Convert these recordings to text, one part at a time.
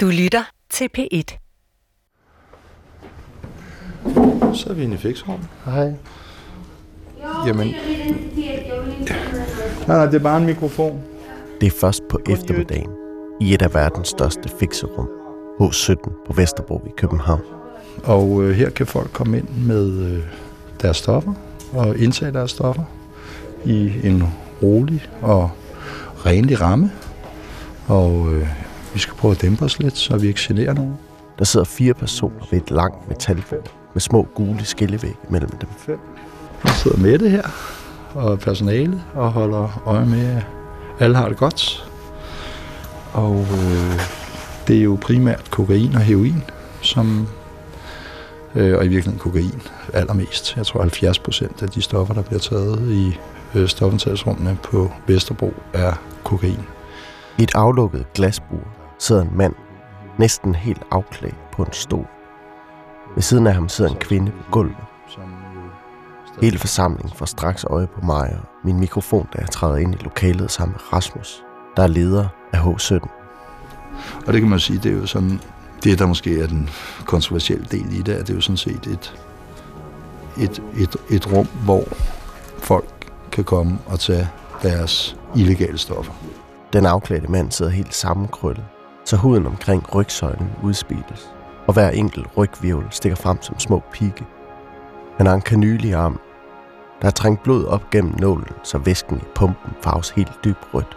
Du lytter til P1. Så er vi inde i fixrummet. Hej. Jamen. Nej, det er bare en mikrofon. Det er først på eftermiddagen i et af verdens største fixerum, H17 på Vesterbro i København. Og her kan folk komme ind med deres stoffer og indtage deres stoffer i en rolig og renlig ramme. Og vi skal prøve at dæmpe os lidt, så vi ikke generer nogen. Der sidder 4 personer ved et langt metalbord med små gule skillevægge mellem dem. 5. Vi sidder med det her og personalet og holder øje med, at alle har det godt. Og det er jo primært kokain og heroin, som, og i virkeligheden kokain allermest. Jeg tror 70% af de stoffer, der bliver taget i stofindtagelsesrummene på Vesterbro, er kokain. I et aflukket glasbur sidder en mand, næsten helt afklædt på en stol. Ved siden af ham sidder en kvinde på gulvet. Hele forsamlingen får straks øje på mig og min mikrofon, da jeg træder ind i lokalet sammen med Rasmus, der er leder af H17. Og det kan man sige, det er jo sådan, det der måske er den kontroversielle del i det, at det er jo sådan set et rum, hvor folk kan komme og tage deres illegale stoffer. Den afklædte mand sidder helt sammenkrøllet, så huden omkring rygsøjlen udspilles, og hver enkelt rygvirvel stikker frem som små pigge. Han har en kanyle i armen. Der er trængt blod op gennem nålen, så væsken i pumpen farves helt dybt rødt.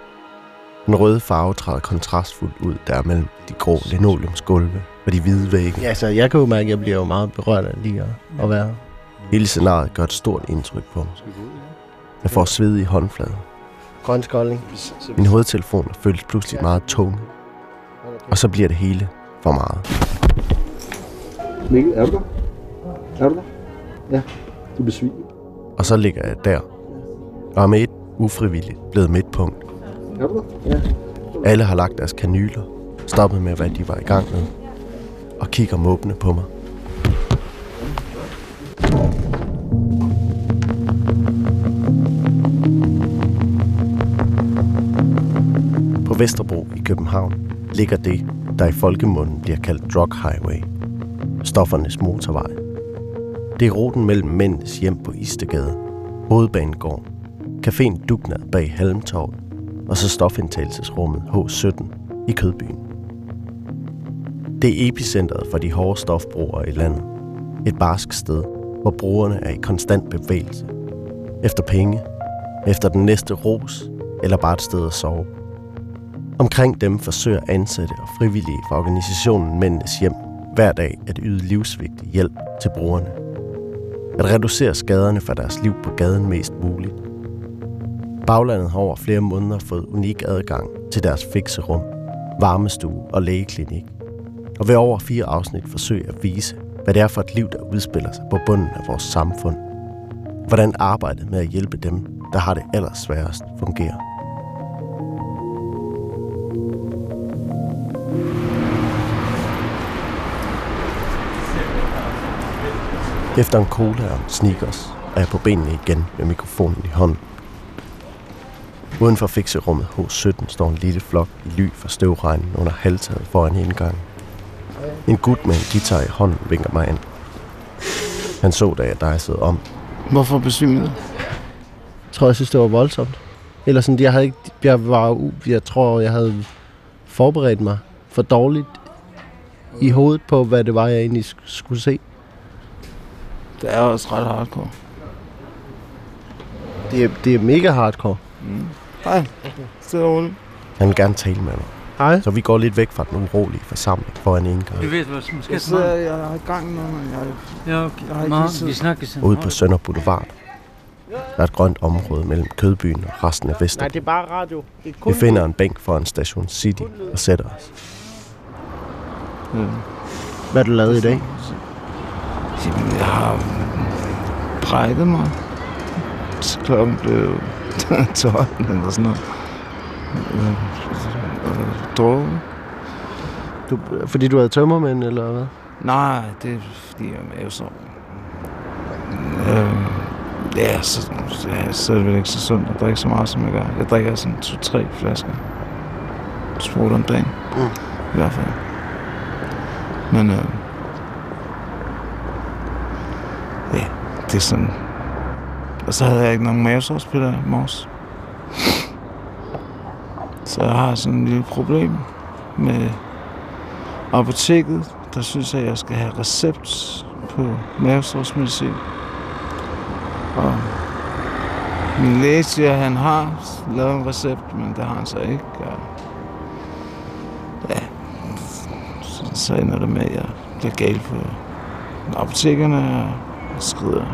Den røde farve træder kontrastfuldt ud der mellem de grå linoleumsgulve og de hvide vægge. Ja, så jeg kan jo mærke, at jeg bliver jo meget berørt af lige at være. Hele scenariet gør et stort indtryk på mig. Jeg får svedige håndflader. Grønskoldning. Min hovedtelefon føles pludselig meget tung. Og så bliver det hele for meget. Mikkel, er du der? Er du der? Ja, du besvimer. Og så ligger jeg der. Og med et ufrivilligt blevet midtpunkt. Er du der? Ja. Alle har lagt deres kanyler, stoppet med, hvad de var i gang med, og kigger måbende på mig. På Vesterbro i København ligger det, der i folkemunden bliver kaldt Drug Highway. Stoffernes motorvej. Det er ruten mellem Mændenes Hjem på Istegade, Hovedbanegården, caféen Dugnad bag Halmtorvet og så stofindtagelsesrummet H17 i Kødbyen. Det er epicentret for de hårde stofbrugere i landet. Et barsk sted, hvor brugerne er i konstant bevægelse. Efter penge, efter den næste ros eller bare et sted at sove. Omkring dem forsøger ansatte og frivillige fra organisationen Mændenes Hjem hver dag at yde livsvigtig hjælp til brugerne. At reducere skaderne fra deres liv på gaden mest muligt. Baglandet har over flere måneder fået unik adgang til deres fikserum, varmestue og lægeklinik. Og ved over 4 afsnit forsøger at vise, hvad det er for et liv, der udspiller sig på bunden af vores samfund. Hvordan arbejdet med at hjælpe dem, der har det allersværest, fungerer. Efter en cola og sneakers er jeg på benene igen med mikrofonen i hånden. Uden for fikserummet H17 står en lille flok i ly fra støvregnen under halvtaget foran indgangen. En gut med en guitar i hånden vinker mig ind. Han så, da jeg dejsede om. Hvorfor besvimede du? Jeg tror, jeg synes, det var voldsomt. Eller sådan, jeg havde forberedt mig for dårligt i hovedet på, hvad det var, jeg egentlig skulle se. Det er også ret hardcore. Det er mega hardcore. Mm. Hej. Stille og roligt. Han vil gerne tale med mig. Hej. Så vi går lidt væk fra den urolige forsamling foran indgangen. Du ved, hvad som sker. Jeg har gang nu, men vi snakkes. Ude på Sønder Boulevard. Der er et grønt område mellem Kødbyen og resten af Vesterbro. Nej, det er bare radio. Vi finder en bænk foran Station City og sætter os. Hvad du lavet i dag? Jeg har brækket mig. Klokken blev 12 eller sådan noget. Drog. Fordi du havde tømmermænd, eller hvad? Nej, det er fordi jeg er mavesår. Så er det vel ikke så sundt at drikke så meget, som jeg gør. Jeg drikker sådan 2-3 flasker. Sprut om dagen. I hvert fald. Men ja, det er sådan. Og så havde jeg ikke nogen mavesårspiller i morges. Så jeg har sådan et lille problem med apoteket. Der synes jeg, at jeg skal have recept på mavesårsmedicin. Og min læge siger, at han har lavet en recept, men det har han så ikke. Og ja, så ender det med, at jeg bliver gal på apotekerne og skrider.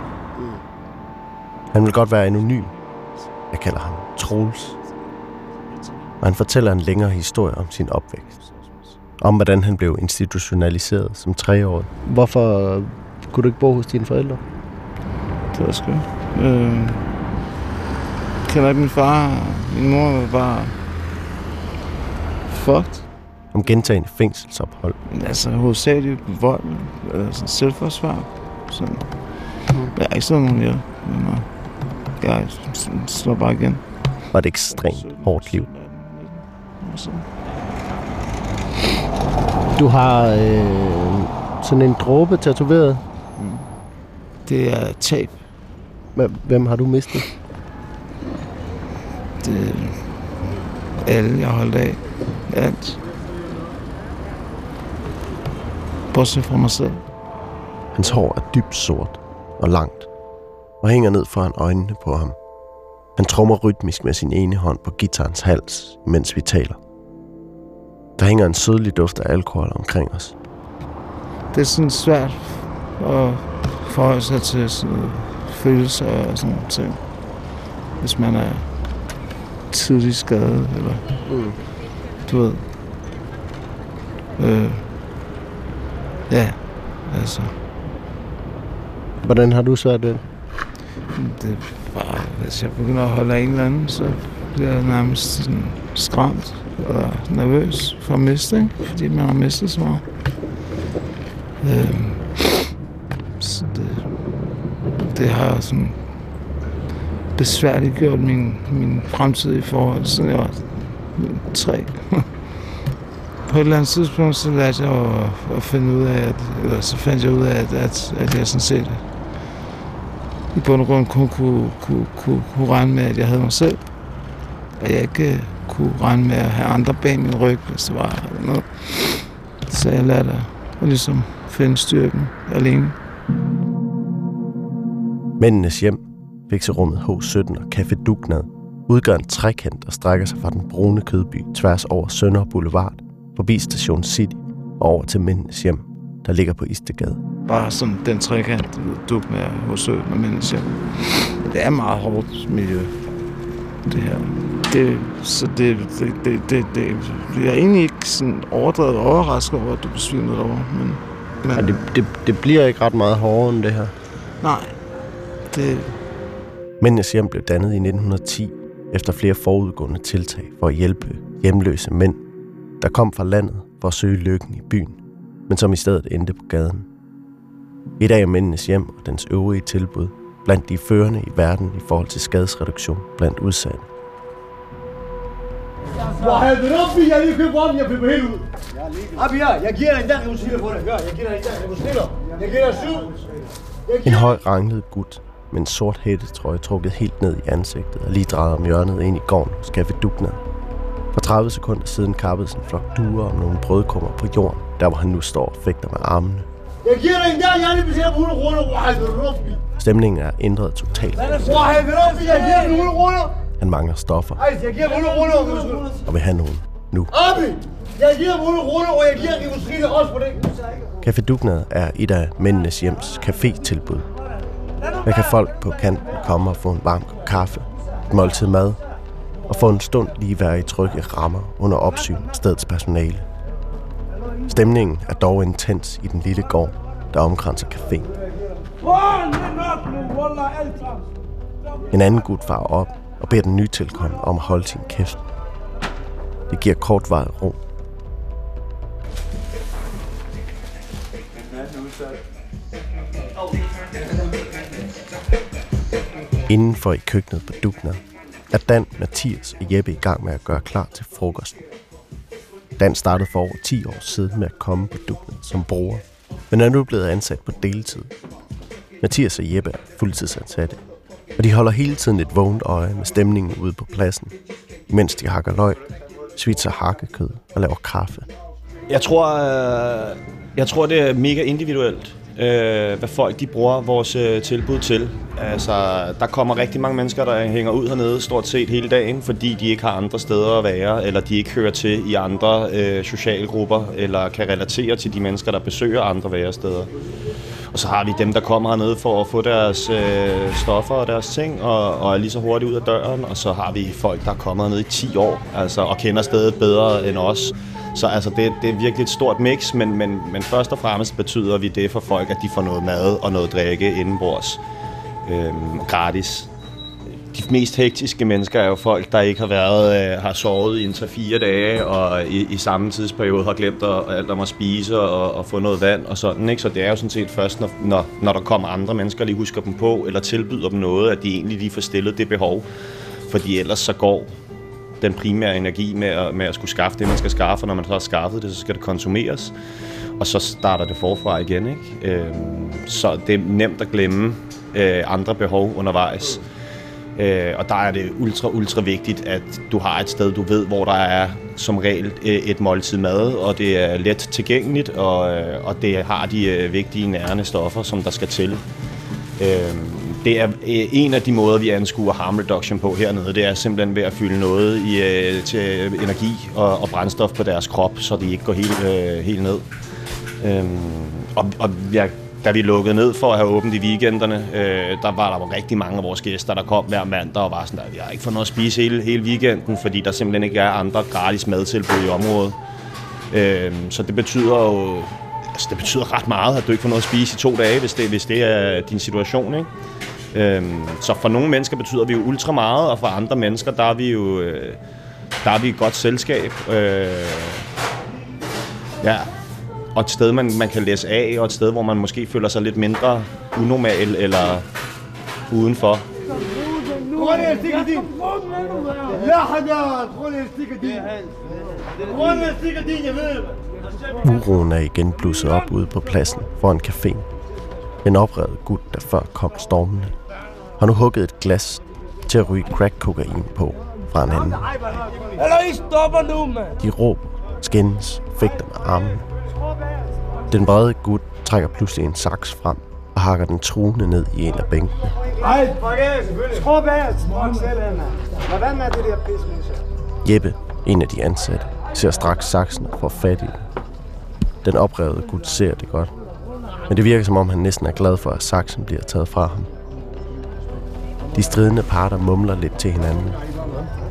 Han vil godt være anonym. Jeg kalder ham Troels. Og han fortæller en længere historie om sin opvækst. Om hvordan han blev institutionaliseret som 3-årig. Hvorfor kunne du ikke bo hos dine forældre? Det var skønt. Jeg kender ikke min far. Min mor var bare fucked. Om gentagende fængselsophold. Altså hovedsageligt vold, altså selvforsvar. Sådan. Jeg er ikke sådan nogen hjælp. Jeg slår bare igen. Var det ekstremt hårdt liv. Du har sådan en dråbe tatoveret. Det er tab. Hvem har du mistet? Det er alle, jeg holdt af. Alt. Bortset fra mig selv. Hans hår er dybt sort og langt, og hænger ned foran øjnene på ham. Han trommer rytmisk med sin ene hånd på guitarens hals, mens vi taler. Der hænger en sødlig duft af alkohol omkring os. Det er sådan svært at forholde sig til sådan følelser og sådan nogle ting. Hvis man er tidlig skadet, eller du ved. Ja, altså. Hvordan har du svært ved? Det er bare, hvis jeg begynder at holde af en eller anden, så bliver jeg nærmest sådan skræmt og nervøs for at miste, ikke? Fordi man har mistet så meget. Så det har sådan besværligt gjort min fremtidige forhold, siden jeg var 3. På et eller andet tidspunkt, så lærte jeg at finde ud af, at jeg sådan set i bund og grund kunne regne med, at jeg havde mig selv. Og jeg ikke kunne regne med at have andre bag min ryg, hvis det var noget. Så jeg lærte at ligesom finde styrken alene. Mændenes Hjem, fikserummet H17 og Café Dugnad udgør en trekant, der strækker sig fra den brune Kødby tværs over Sønder Boulevard, forbi Station City og over til Mændenes Hjem, der ligger på Istegade. Bare sådan den trekant, duk med H17 og Mændenes Hjem. Det er meget hårdt miljø, det her. Det er egentlig ikke sådan overdrevet overrasket over, at du besvimer derovre. Men ja, det bliver ikke ret meget hårdere end det her. Nej. Mændenes Hjem blev dannet i 1910 efter flere forudgående tiltag for at hjælpe hjemløse mænd, der kom fra landet for at søge lykken i byen, men som i stedet endte på gaden. I dag er Mændenes Hjem og dens øvrige tilbud blandt de førende i verden i forhold til skadesreduktion blandt udsatte. En høj ranglet gut med en sort hættetrøje trukket helt ned i ansigtet og lige drejet om hjørnet ind i gården hos Café Dugnad. For 30 sekunder siden kappede en flok duer om nogle brødkummer på jorden, der hvor han nu står og fægter med armene. Stemningen er ændret totalt. Han mangler stoffer. Og vil have nogen nu. Café Dugnad er et af Mændenes Hjems café-tilbud. Der kan folk på kanten komme og få en varm kop kaffe, et måltid mad og få en stund lige være i trygge rammer under opsyn af stedets personale. Stemningen er dog intens i den lille gård, der omkranser caféen. En anden gut farer op og beder den nye tilkommende om at holde sin kæft. Det giver kortvarig ro. Indenfor i køkkenet på Dugnad er Dan, Mathias og Jeppe i gang med at gøre klar til frokosten. Dan startede for over 10 år siden med at komme på Dugnad som bruger, men er nu blevet ansat på deltid. Mathias og Jeppe er fuldtidsansatte, og de holder hele tiden et vågent øje med stemningen ude på pladsen, mens de hakker løg, svitser hakkekød og laver kaffe. Jeg tror det er mega individuelt, hvad folk de bruger vores tilbud til. Altså, der kommer rigtig mange mennesker, der hænger ud hernede stort set hele dagen, fordi de ikke har andre steder at være, eller de ikke hører til i andre sociale grupper, eller kan relatere til de mennesker, der besøger andre væresteder. Og så har vi dem, der kommer hernede for at få deres stoffer og deres ting, og er lige så hurtigt ud af døren. Og så har vi folk, der er kommet hernede i 10 år, altså, og kender stedet bedre end os. Så altså, det er virkelig et stort mix, men først og fremmest betyder vi det for folk, at de får noget mad og noget drikke indenbords. Gratis. De mest hektiske mennesker er jo folk, der ikke har været, har sovet i en 3-4 dage, og i samme tidsperiode har glemt alt om at spise og få noget vand og sådan, ikke? Så det er jo sådan set først, når der kommer andre mennesker, lige husker dem på, eller tilbyder dem noget, at de egentlig lige får stillet det behov. Fordi ellers så går den primære energi med at skulle skaffe det, man skal skaffe, og når man så har skaffet det, så skal det konsumeres. Og så starter det forfra igen, ikke? Så det er nemt at glemme andre behov undervejs. Og der er det ultra, ultra vigtigt, at du har et sted, du ved, hvor der er som regel et måltid mad, og det er let tilgængeligt, og det har de vigtige nærende stoffer, som der skal til. Det er en af de måder, vi anskuer harm reduction på hernede. Det er simpelthen ved at fylde noget til energi og brændstof på deres krop, så de ikke går helt ned. Da vi lukkede ned for at have åbent i weekenderne, der var der rigtig mange af vores gæster, der kom hver mandag og var sådan der, vi har ikke fået noget at spise hele weekenden, fordi der simpelthen ikke er andre gratis madtilbud i området. Så det betyder jo, altså det betyder ret meget, at du ikke får noget at spise i 2 dage, hvis det er din situation, ikke? Så for nogle mennesker betyder vi jo ultra meget, og for andre mennesker, der er vi et godt selskab. Ja. Og et sted, man kan læse af, og et sted, hvor man måske føler sig lidt mindre unormal eller udenfor. Uroen er igen blusset op ude på pladsen foran caféen. En oprevet gut, der før kom stormende, har nu hugget et glas til at ryge crack-kokain på fra en anden. De råber, skændes, fægter med armene. Den brede gut trækker pludselig en saks frem og hakker den truende ned i en af bænkene. Jeppe, en af de ansatte, ser straks saksen og får fat i den. Den oprevede gut ser det godt, men det virker som om han næsten er glad for, at saksen bliver taget fra ham. De stridende parter mumler lidt til hinanden,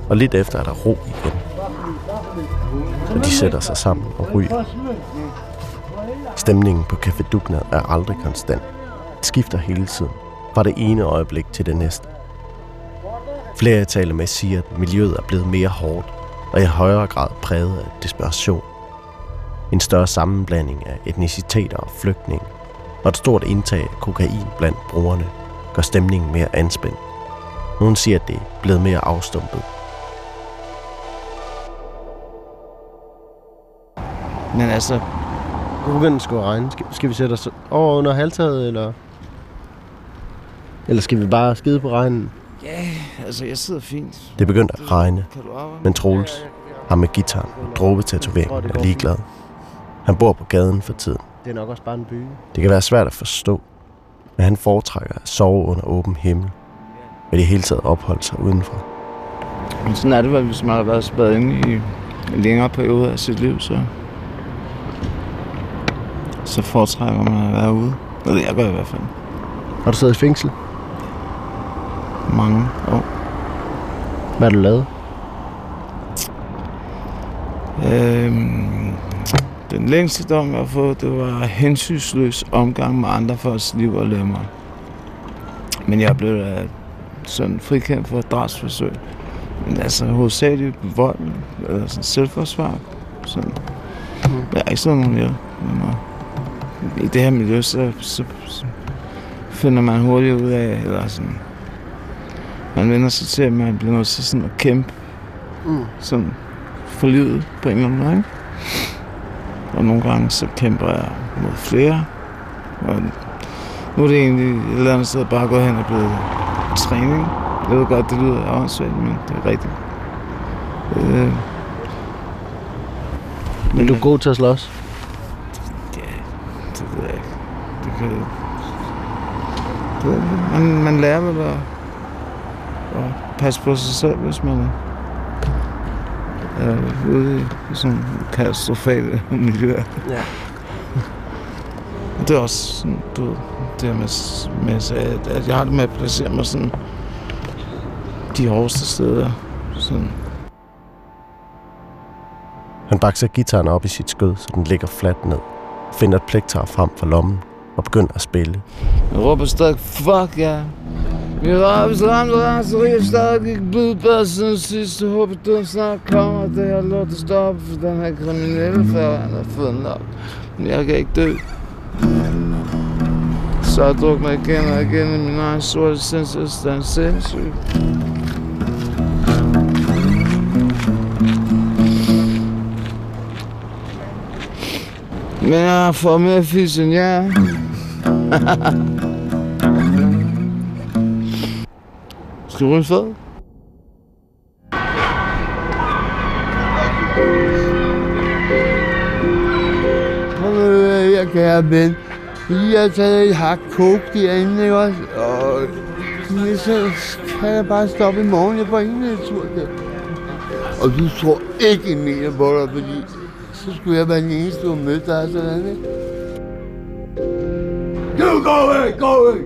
og lidt efter er der ro igen, og de sætter sig sammen og ryger. Stemningen på Café Dugnad er aldrig konstant. Det skifter hele tiden, fra det ene øjeblik til det næste. Flere jeg taler med siger, at miljøet er blevet mere hårdt, og i højere grad præget af desperation. En større sammenblanding af etniciteter og flygtninge, og et stort indtag af kokain blandt brugerne, gør stemningen mere anspændt. Nogle siger, at det er blevet mere afstumpet. Men altså, nu skal regne. Skal vi sætte os over under halvtaget, eller? Eller skal vi bare skide på regnen? Ja, yeah, altså jeg sidder fint. Det begyndte at regne, men Troels har med guitaren og dråbetatoveringen er ligeglad. Han bor på gaden for tiden. Det er nok også bare en by. Det kan være svært at forstå, men han foretrækker at sove under åben himmel, og i det hele taget opholde sig udenfor. Men sådan er det, hvis man har været spadet inde i en længere periode af sit liv, så foretrækker man at være ude. Eller jeg gør i hvert fald. Har du siddet i fængsel? Mange år. Hvad har du lavet? Den længste dom, jeg har fået, det var hensynsløs omgang med andre folks liv og lemmer. Men jeg blev sådan frikendt for et drabsforsøg. Men altså hovedsageligt vold, eller sådan selvforsvar. Sådan. Jeg har ikke siddet nogen hjælp. I det her miljø, så finder man hurtigt ud af, eller sådan, man vender sig til, at man bliver nødt til sådan at kæmpe sådan for livet på en eller anden måde, ikke? og nogle gange så kæmper jeg mod flere. Og nu er det egentlig et eller andet sted bare gået hen og blevet træning. Jeg ved godt, det lyder åndssvagt, men det er rigtigt. Men du er god til at slås? Ja, det ved jeg ikke. Det kan jeg ikke. Man lærer vel at passe på sig selv, hvis man er ude i sådan katastrofale miljøer. Ja. Det er også sådan, du, det med at jeg har det med at placere mig sådan de hårdeste steder. Sådan. Han bakser gitaren op i sit skød, så den ligger fladt ned. Finder et plektar frem fra lommen og begynder at spille. Jeg råber stadig, fuck ja. Jeg råber stramt og raseriet stadig ikke blodbørst siden sidst. Jeg håber, du snart kommer, og det har lort at stoppe for den her kriminelle færre, han har fået nok. Men jeg kan ikke dø. Så jeg druk mig igen og igen i min egen sorte sindsødstand sindssyg. Men jeg får mere fisk end jer. Skal du ryge en fad? Jeg kære ven. Jeg har taget et hak coke derinde, ikke også? Og så kan jeg bare stoppe i morgen. Jeg får ingen natur der. Og du tror ikke en meter på dig, fordi så skulle jeg være den eneste, du har mødt dig sådan, ikke? Du går væk, gå væk!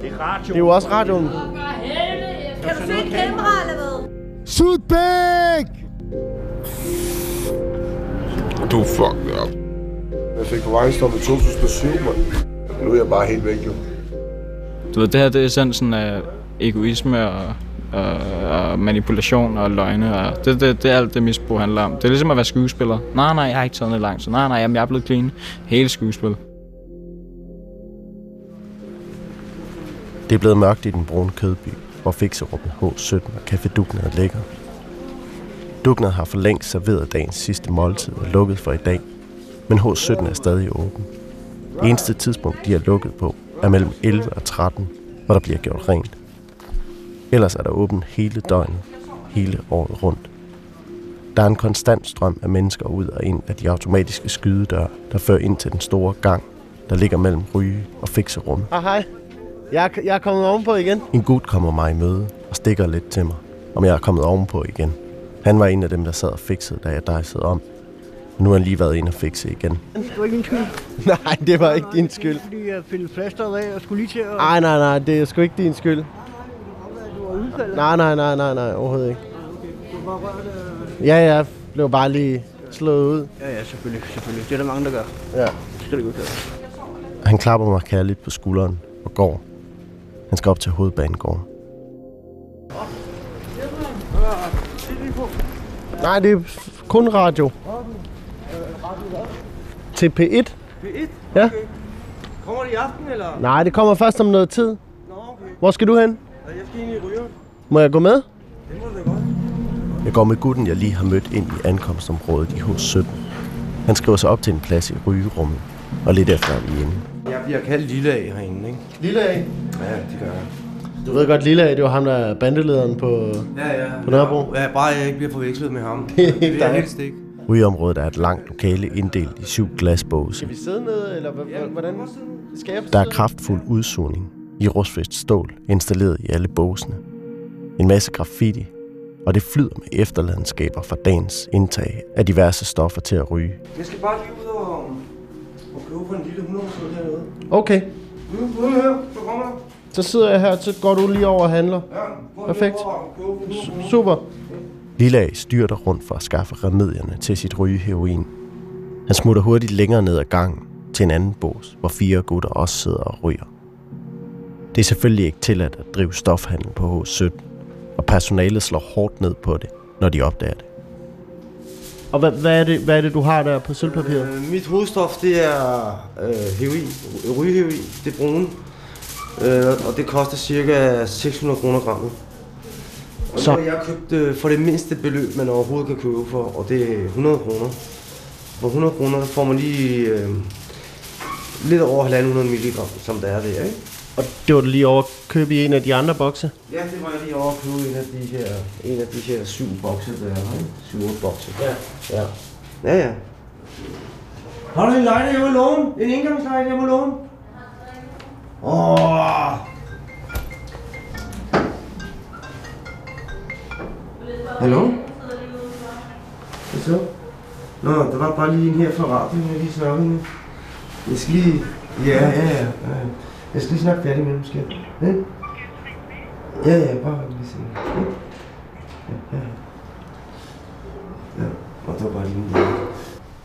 Det er radioen. Det er jo også radioen. Kan du se et kamera, eller hvad? Sut bæk! Du fucked up. Jeg fik på vejstop i 2007, mand. Nu er jeg bare helt væk, jo. Du ved, det her, det er essensen af egoisme og manipulation og løgne. Og det er alt det misbrug handler om. Det er ligesom at være skuespiller. Nej, jeg har ikke taget noget langt. Så nej, jamen, jeg er blevet clean. Hele skuespil. Det er blevet mørkt i den brune Kødby, hvor fikserummet H17 og Café Dugnad ligger. Dugnad har for længst serveret dagens sidste måltid og lukket for i dag. Men H17 er stadig åben. Det eneste tidspunkt, de er lukket på, er mellem 11 og 13, hvor der bliver gjort rent. Ellers er der åbent hele døgnet, hele året rundt. Der er en konstant strøm af mennesker ud og ind af de automatiske skydedøre, der fører ind til den store gang, der ligger mellem ryge og fikserummet. Hej. Jeg er kommet ovenpå igen. En gut kommer mig i møde og stikker lidt til mig, om jeg er kommet ovenpå igen. Han var en af dem, der sad og fiksede, da jeg dejsede om. Nu har han lige været inde og fikse igen. Det var ikke min skyld. Nej, det var ikke din skyld. Fordi jeg fældede flaster af og skulle lige til at... Nej, det er sgu ikke din skyld. Nej, overhovedet ikke. Ja, jeg blev bare lige slået ud. Ja, selvfølgelig. Det er der mange, der gør. Ja. Det skal det godt gøre. Han klapper mig kærligt på skulderen og går. Han skal op til Hovedbanegården. Nej, det er kun radio. Til P1. P1? Okay. Ja. Kommer det i aften, eller? Nej, det kommer først om noget tid. Nå, okay. Hvor skal du hen? Jeg skal ind i Ryger. Må jeg gå med? Det må det godt. Jeg går med gutten, jeg lige har mødt ind i ankomstområdet i H17. Han skriver sig op til en plads i rygerummet, og lidt efter ham inde. Jeg bliver kaldt Lille A herinde, ikke? Lille A? Ja, det gør jeg. Du ved godt, Lille A, det var ham, der er bandelederen på Nørrebro. Ja, bare jeg ikke bliver forvekslet med ham. Det er helst ikke. Rygeområdet er et langt lokale inddelt i 7 glasbåse. Skal vi sidde ned, eller hvordan? Der er kraftfuld udsugning i rustfast stål, installeret i alle båsene. En masse graffiti, og det flyder med efterladenskaber fra dagens indtag af diverse stoffer til at ryge. Jeg skal bare lige ud og købe på en lille 100-sted hernede. Okay. Uden her, så kommer du. Så sidder jeg her, så går du lige over og handler. Ja, perfekt. Super. Lille A styrter rundt for at skaffe remedierne til sit rygeheroin. Han smutter hurtigt længere ned ad gangen til en anden bås, hvor 4 gutter også sidder og ryger. Det er selvfølgelig ikke tilladt at drive stofhandel på H17, og personalet slår hårdt ned på det, når de opdager det. Og hvad er det, du har der på sølvpapiret? Mit hovedstof, det er rygeheroin, det er brune, og det koster ca. 600 kroner grammet. Og så har jeg købt for det mindste beløb, man overhovedet kan købe for, og det er 100 kroner. For 100 kroner, der får man lige lidt over 1,500 milligram, som der er det, ikke? Og det var du lige over at købe i en af de andre bokse? Ja, det var jeg lige over at købe i en af de her 7 bokse, der er, ikke? 7-8 bokse. Ja. Ja. Har du en lejlighed hjemme at låne? En indgangslejlighed hjemme at låne? Hallo? Hvad så? Nå, der var bare lige en her fra radioen, jeg lige snakkede med. Jeg skal lige... Ja. Jeg skal lige snakke færdig med dem, skal jeg? Ja, bare lige se. Ja. Og der var bare lige en her.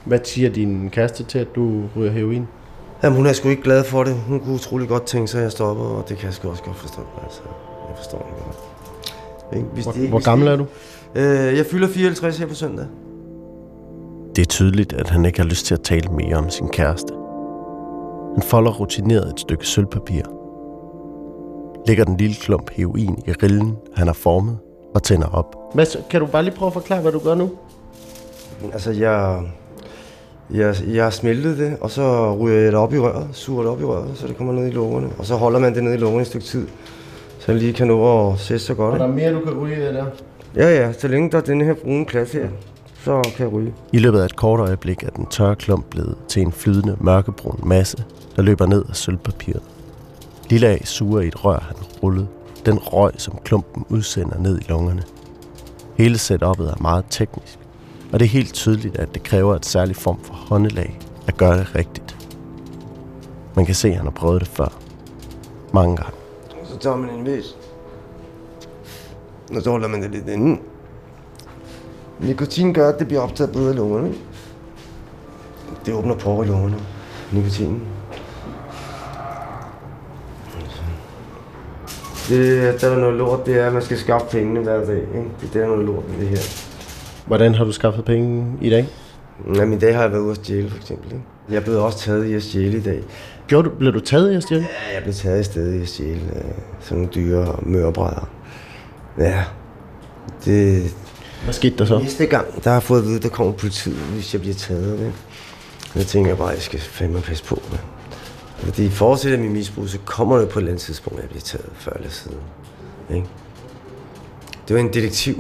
Hvad siger din kæreste til, at du ryger heroin? Jamen, hun er sgu ikke glad for det. Hun kunne utrolig godt tænke sig, at jeg stopper, og det kan jeg sgu også godt forstå. Altså, jeg forstår det godt. Hvor gammel er du? Jeg fylder 54 her på søndag. Det er tydeligt, at han ikke har lyst til at tale mere om sin kæreste. Han folder rutineret et stykke sølvpapir. Lægger den lille klump heroin i rillen, han har formet, og tænder op. Mads, kan du bare lige prøve at forklare, hvad du gør nu? Altså, jeg har smeltet det, og så ryger jeg det op i røret, suger det op i røret, så det kommer ned i lungerne. Og så holder man det ned i lungerne et stykke tid, så jeg lige kan nå at sætte så godt. Er der mere, du kan ryge af der? Ja, så længe der er denne her brune klasse her, så kan jeg ryge. I løbet af et kort øjeblik er den tørre klump blevet til en flydende, mørkebrun masse, der løber ned af sølvpapiret. Lille af suger i et rør, han rullede. Den røg, som klumpen udsender ned i lungerne. Hele setupet er meget teknisk, og det er helt tydeligt, at det kræver et særligt form for håndelag at gøre det rigtigt. Man kan se, at han har prøvet det før. Mange gange. Så tager man en vis, og så holder man det lidt inden. Nikotin gør, at det bliver optaget bedre i lungerne, ikke? Det åbner porer i lungerne, nikotinen. Det, der er noget lort, det er, at man skal skaffe pengene hver dag, ikke? Det er noget lort med det her. Hvordan har du skaffet penge i dag? Jamen, i dag har jeg været ude at stjæle, for eksempel, ikke? Jeg blev også taget i at stjæle i dag. Blev du taget i at stjæle? Ja, jeg blev taget i stedet i at stjæle. Sådan nogle dyre mørbrædder. Ja, det... Hvad skete der så? Næste gang, der har jeg fået at vide, der kommer politiet, hvis jeg bliver taget. Ikke? Jeg tænker bare, at jeg skal fandme passe på. Ikke? Fordi fortsætter min misbrug, så kommer det på et eller andet tidspunkt, at jeg bliver taget før eller siden. Ikke? Det var en detektiv.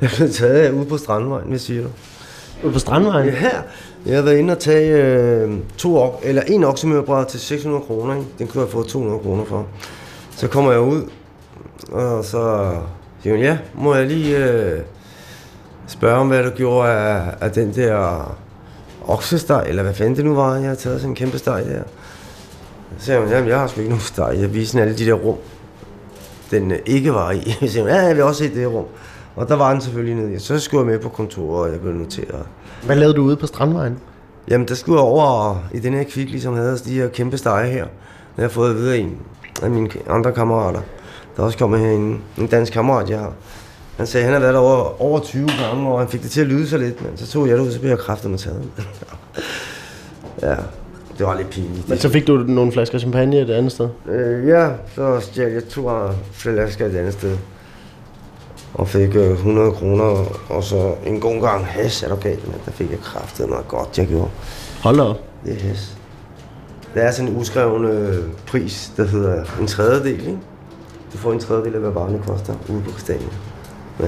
Jeg blev taget ude på Strandvejen, hvad siger du? Ude på Strandvejen? Ja, her. Jeg har været inde og tage en oksemørbræd til 600 kroner. Ikke? Den kunne jeg få 200 kroner for. Så kommer jeg ud, og så siger hun, ja, må jeg lige spørge om, hvad du gjorde af den der oksesteg, eller hvad fanden det nu var, jeg har taget sådan en kæmpe steg der. Så siger hun, jamen jeg har sgu ikke nogen steg, jeg viser alle de der rum, den ikke var i. Så siger hun, ja, jeg vil også se det rum. Og der var den selvfølgelig nede i. Så skulle jeg med på kontoret, og jeg blev noteret. Hvad lavede du ude på Strandvejen? Jamen der skulle jeg over i den her kvik, ligesom havde de her kæmpe stege her. Jeg har fået videre en af mine andre kammerater, der også kommet herinde. En dansk kammerat, jeg har. Han sagde, han har været der over 20 gange, og han fik det til at lyde så lidt, men så tog jeg det ud, så blev jeg kraftedeme taget. Ja, det var lidt pinligt. Men så fik du nogle flasker champagne et andet sted? Ja, så stjal jeg 2 flasker et andet sted. Og fik 100 kroner, og så en god gang hæs, er du galt, men der fik jeg kraftedeme godt, jeg gjorde. Hold da op. Det er hæs. Der er sådan en uskreven pris, der hedder en tredjedel, ikke? Du får en tredjedel af, hvad varerne koster ude på Christiania. Ja.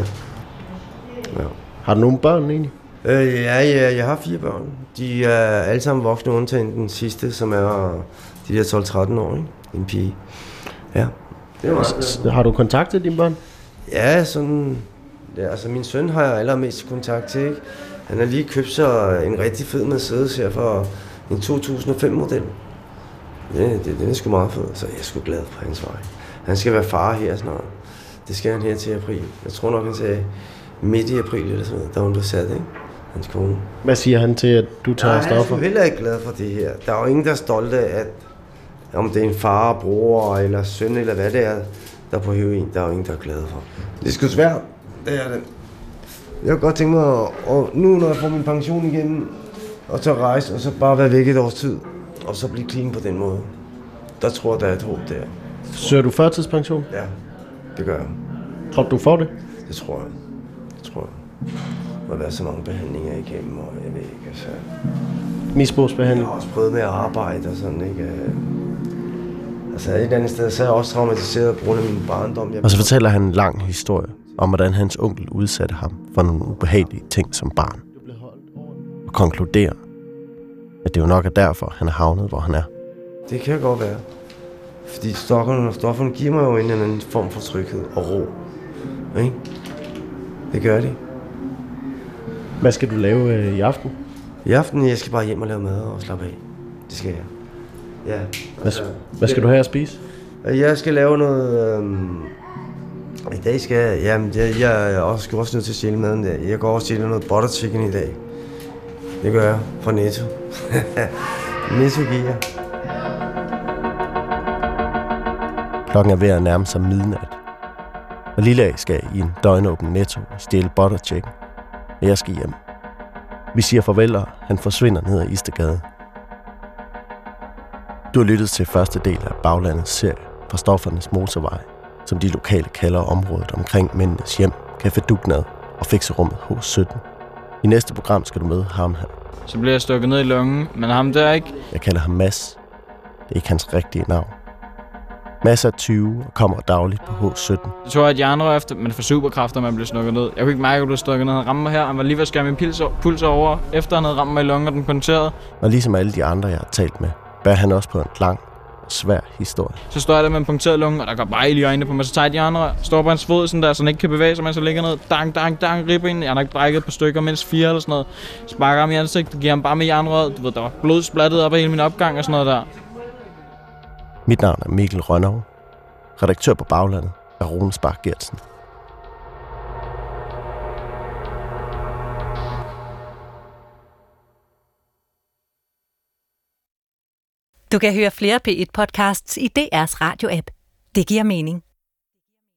Har du nogle børn egentlig? Ja, jeg har 4 børn. De er alle sammen voksne, undtagen den sidste, som er de der 12-13 år, ikke? En pige. Ja. Det var har du kontaktet dine børn? Ja, sådan... Ja, altså min søn har jeg allermest kontakt til, ikke? Han har lige købt sig en rigtig fed Mercedes her for en 2005-model. Den er sgu meget fed, så jeg er sgu glad på hans vej. Han skal være far her snart. Det skal han her til april. Jeg tror nok, han sagde midt i april eller sådan noget, da hun blev sat, ikke? Hans kone. Hvad siger han til, at du tager stoffer? Nej, han er heller ikke glad for det her. Der er jo ingen, der er stolte af, at, om det er en far, bror eller søn eller hvad det er, der er på heroin. Der er jo ingen, der er glad for. Det er sgu svært. Det er det. Jeg kunne godt tænke mig, at nu når jeg får min pension igen, og så rejse, og så bare være væk et års tid, og så blive clean på den måde. Der tror jeg, der er et håb der. Søger du førtidspension? Ja. Det gør jeg. Tror du får det? Det tror jeg. har været så mange behandlinger igennem, og jeg ved ikke, altså... Misbrugsbehandling? Jeg har også prøvet med at arbejde og sådan, ikke? Altså et eller andet sted, så er jeg også traumatiseret på grund af min barndom. Og så fortæller han en lang historie om, hvordan hans onkel udsatte ham for nogle ubehagelige ting som barn. Og konkluderer, at det jo nok er derfor, han er havnet, hvor han er. Det kan godt være. Fordi stokkerne og stofferne giver mig jo en eller anden form for tryghed og ro. Ikke? Det gør det. Hvad skal du lave i aften? I aften, jeg skal bare hjem og lave mad og slappe af. Det skal jeg. Ja. Hvad skal du have at spise? Jeg skal lave noget... I dag skal jeg... Jamen, jeg er også nødt til at stjæle maden der. Jeg går også og stjæler noget butter chicken i dag. Det gør jeg. Fra Netto. Netto giver jeg. Klokken er ved at nærme sig midnat. Og Lilla skal i en døgnåben Netto og stjæle butter chicken. Og jeg skal hjem. Vi siger farvel, og han forsvinder ned ad Istegade. Du har lyttet til første del af Baglandets serie fra Stoffernes Motorvej, som de lokale kalder området omkring Mændenes Hjem, Café Dugnad og fikserummet H17. I næste program skal du møde ham her. Så bliver jeg stukket ned i lungen, men ham der ikke. Jeg kalder ham Mads. Det er ikke hans rigtige navn. Mads er 20 og kommer dagligt på H17. Jeg tror, at jeg andre efter, men for superkræfter, man blev stukket ned. Jeg kunne ikke mærke, at jeg blev stukket ned. Han rammer mig her, han var lige ved at skære min puls over, efter han havde ramt mig i lungen og den punkterede. Og ligesom alle de andre, jeg har talt med, bærer han også på en lang og svær historie. Så står jeg der med en punkteret lunge, og der går bare ild i øjnene på mig, så tager de andre. Står på hans fod, sådan der, så han ikke kan bevæge sig, mens han ligger ned. Dang, ribbe ind. Jeg har nok brækket på stykker, mindst 4 eller sådan noget. Sparker ham i ansigtet, giver ham bare med jernrød. Du ved, der var blod splattet op af hele min opgang og sådan noget der. Mit navn er Mikkel Rønnerve. Redaktør på Baglandet er Rune Spark-Gertsen. Du kan høre flere P1-podcasts i DR's radio-app. Det giver mening.